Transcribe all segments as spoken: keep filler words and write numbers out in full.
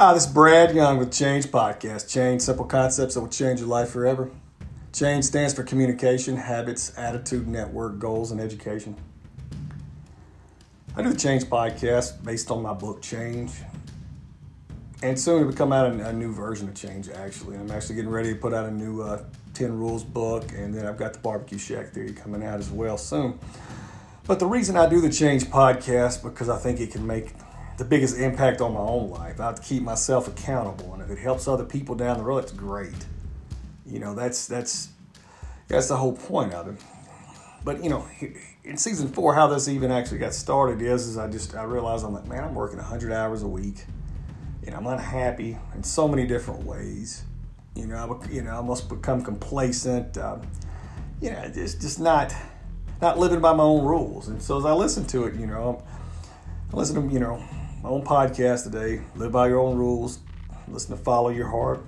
Hi, this is Brad Young with Change Podcast. Change, simple concepts that will change your life forever. Change stands for communication, habits, attitude, network, goals, and education. I do the Change Podcast based on my book, Change. And soon it will come out a, a new version of Change, actually. I'm actually getting ready to put out a new uh, ten Rules book, and then I've got the Barbecue Shack Theory coming out as well soon. But the reason I do the Change Podcast, because I think it can make the biggest impact on my own life. I have to keep myself accountable, and if it helps other people down the road, it's great. You know, that's that's that's the whole point of it. But you know, in season four, how this even actually got started is, is I just I realized I'm like, man, I'm working one hundred hours a week, and I'm unhappy in so many different ways. You know, I, you know, I must become complacent. Um, you know, just just not not living by my own rules. And so as I listen to it, you know, I listen to you know. my own podcast today, Live by Your Own Rules, listen to Follow Your Heart.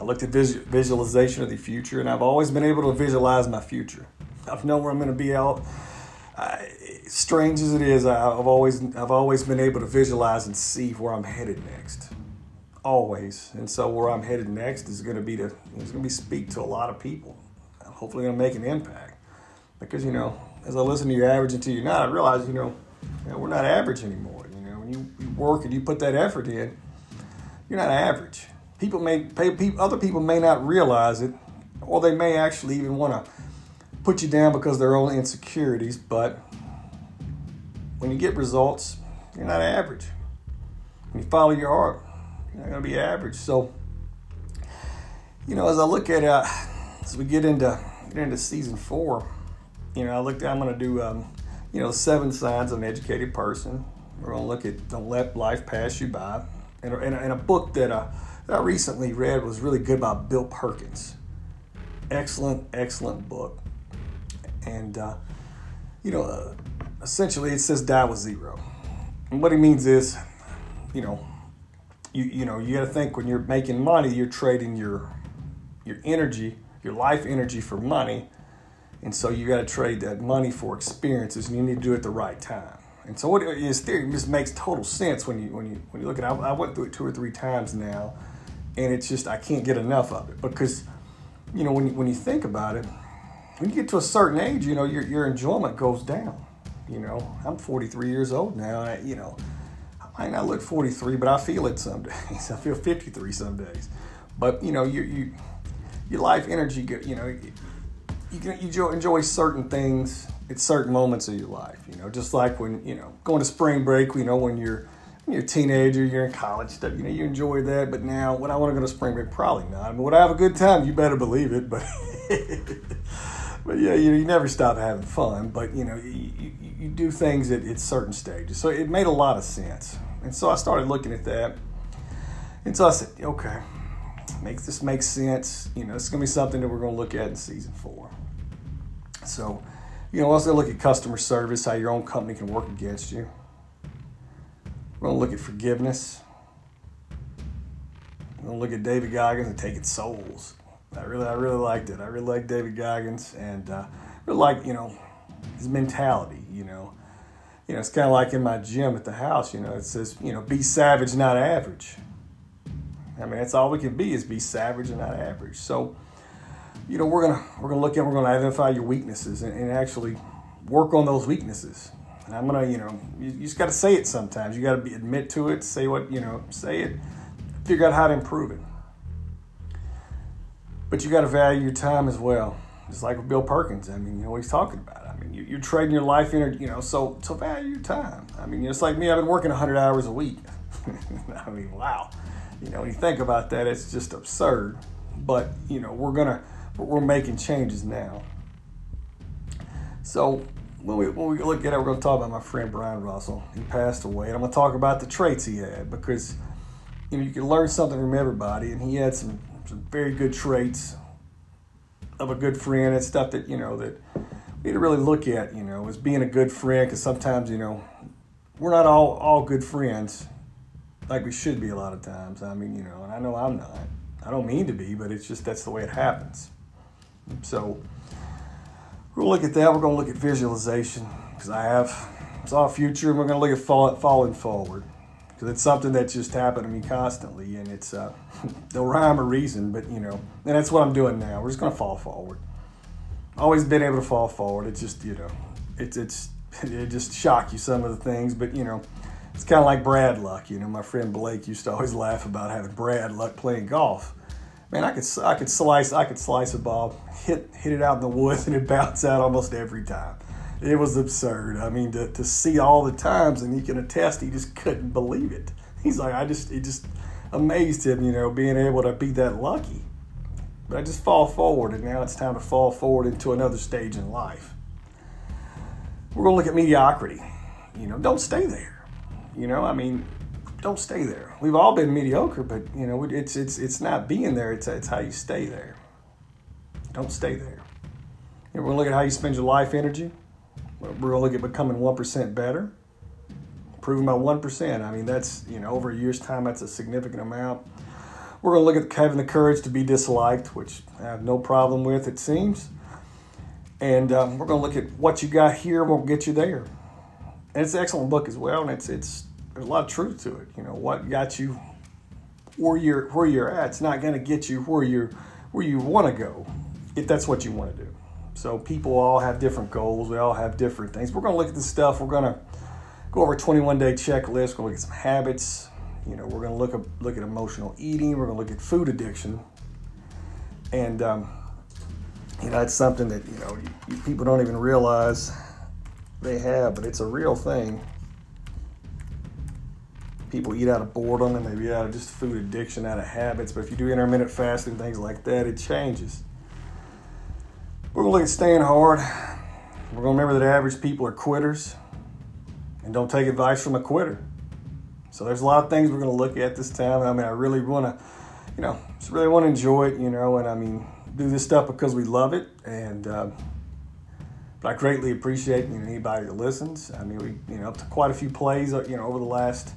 I looked at visual, visualization of the future, and I've always been able to visualize my future. I've known where I'm going to be out. I, strange as it is, I've always I've always been able to visualize and see where I'm headed next, always. And so where I'm headed next is going to be to it's going to be speak to a lot of people. I'm hopefully going to make an impact, because you know, as I listen to your average until you're not, I realize you know, you know we're not average anymore. You work and you put that effort in, you're not average. People may, other people may not realize it, or they may actually even want to put you down because of their own insecurities, but when you get results, you're not average. When you follow your heart, you're not going to be average. So, you know, as I look at, uh, as we get into, get into season four, you know, I looked at, I'm going to do, um, you know, seven signs of an educated person. We're going to look at Don't Let Life Pass You By. And, and, and a book that, uh, that I recently read was really good by Bill Perkins. Excellent, excellent book. And, uh, you know, uh, essentially it says die with zero. And what he means is, you know, you, you, know, you got to think when you're making money, you're trading your, your energy, your life energy for money. And so you got to trade that money for experiences, and you need to do it at the right time. And so what his theory just makes total sense when you when you when you look at it. I, I went through it two or three times now, and it's just I can't get enough of it, because you know when you, when you think about it, when you get to a certain age, you know your your enjoyment goes down. You know, I'm forty-three years old now, and I, you know I might not look forty-three, but I feel it some days. I feel fifty-three some days. But you know you you your life energy, you know you can you enjoy certain things at certain moments of your life, you know, just like when, you know, going to spring break, you know, when you're, when you're a teenager, you're in college, stuff, you know, you enjoy that. But now when I want to go to spring break, probably not. I mean, would I have a good time? You better believe it. But, but yeah, you know, you never stop having fun, but you know, you, you, you do things at, at certain stages. So it made a lot of sense. And so I started looking at that. And so I said, okay, makes this make sense. You know, it's going to be something that we're going to look at in season four. So, you know, we're also going to look at customer service, how your own company can work against you. We're going to look at forgiveness. We're going to look at David Goggins and taking souls. I really, I really liked it. I really like David Goggins, and uh, really like, you know, his mentality. You know, you know, it's kind of like in my gym at the house. You know, it says, you know, be savage, not average. I mean, that's all we can be, is be savage and not average. So, you know, we're gonna we're gonna look at we're gonna identify your weaknesses and, and actually work on those weaknesses. And I'm gonna, you know, you, you just gotta say it sometimes. You gotta be, admit to it, say what you know, say it, figure out how to improve it. But you gotta value your time as well. Just like with Bill Perkins, I mean, you know what he's talking about. I mean, you, you're trading your life energy, you know, so so value your time. I mean, just like me, I've been working one hundred hours a week. I mean, wow. You know, when you think about that, it's just absurd. But you know, we're gonna. But we're making changes now. So when we when we look at it, we're going to talk about my friend Brian Russell. He passed away, and I'm going to talk about the traits he had, because you know you can learn something from everybody, and he had some, some very good traits of a good friend and stuff that you know that we need to really look at. You know, as being a good friend, because sometimes you know we're not all all good friends like we should be a lot of times. I mean, you know, and I know I'm not. I don't mean to be, but it's just that's the way it happens. So we'll look at that. We're going to look at visualization, because I have, it's all future, and we're going to look at fall, falling forward. because it's something that's just happened to me constantly, and it's uh, no rhyme or reason, but you know, and that's what I'm doing now. We're just gonna fall forward. Always been able to fall forward. It's just, you know, it's it's it just shock you some of the things, but you know, it's kind of like Brad luck. You know, my friend Blake used to always laugh about having Brad luck playing golf. Man, I could I could slice I could slice a ball, hit hit it out in the woods, and it bounced out almost every time. It was absurd. I mean, to, to see all the times, and he can attest, he just couldn't believe it. He's like, I just, it just amazed him, you know, being able to be that lucky. But I just fall forward, and now it's time to fall forward into another stage in life. We're going to look at mediocrity. You know, don't stay there. You know, I mean, don't stay there. We've all been mediocre, but, you know, it's it's it's not being there. It's, it's how you stay there. Don't stay there. And we're going to look at how you spend your life energy. We're going to look at becoming one percent better, improving by one percent. I mean, that's, you know, over a year's time, that's a significant amount. We're going to look at having the courage to be disliked, which I have no problem with, it seems. And um, we're going to look at what you got here and we'll get you there. And it's an excellent book as well, and it's it's there's a lot of truth to it. You know, what got you where you're, where you're at, it's not going to get you where, you're, where you want to go if that's what you want to do. So people all have different goals. We all have different things. We're going to look at this stuff. We're going to go over a twenty-one day checklist. We're going to look at some habits. You know, we're going to look at, look at emotional eating. We're going to look at food addiction. And, um, you know, it's something that, you know, you, people don't even realize they have, but it's a real thing. People eat out of boredom and they eat out of just food addiction, out of habits. But if you do intermittent fasting, things like that, it changes. We're going to look at staying hard. We're going to remember that average people are quitters and don't take advice from a quitter. So there's a lot of things we're going to look at this time. I mean, I really want to, you know, just really want to enjoy it, you know, and I mean, do this stuff because we love it. And uh, but I greatly appreciate, you know, anybody that listens. I mean, we, you know, up to quite a few plays, you know, over the last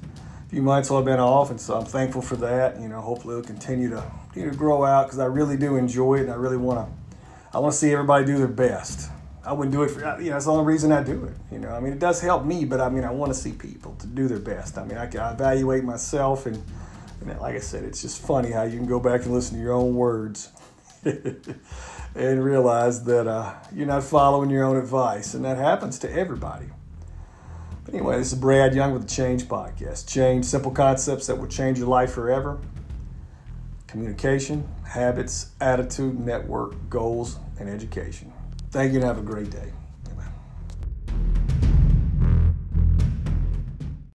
few months while I've been off. And so I'm thankful for that. You know, hopefully it'll continue to, continue to grow out because I really do enjoy it and I really want to. I want to see everybody do their best. I wouldn't do it for, you know, that's the only reason I do it. You know, I mean, it does help me, but I mean, I want to see people to do their best. I mean, I can evaluate myself. And, and like I said, it's just funny how you can go back and listen to your own words and realize that uh, you're not following your own advice. And that happens to everybody. But anyway, this is Brad Young with the Change Podcast. Change, simple concepts that will change your life forever. Communication, habits, attitude, network, goals, and education. Thank you and have a great day.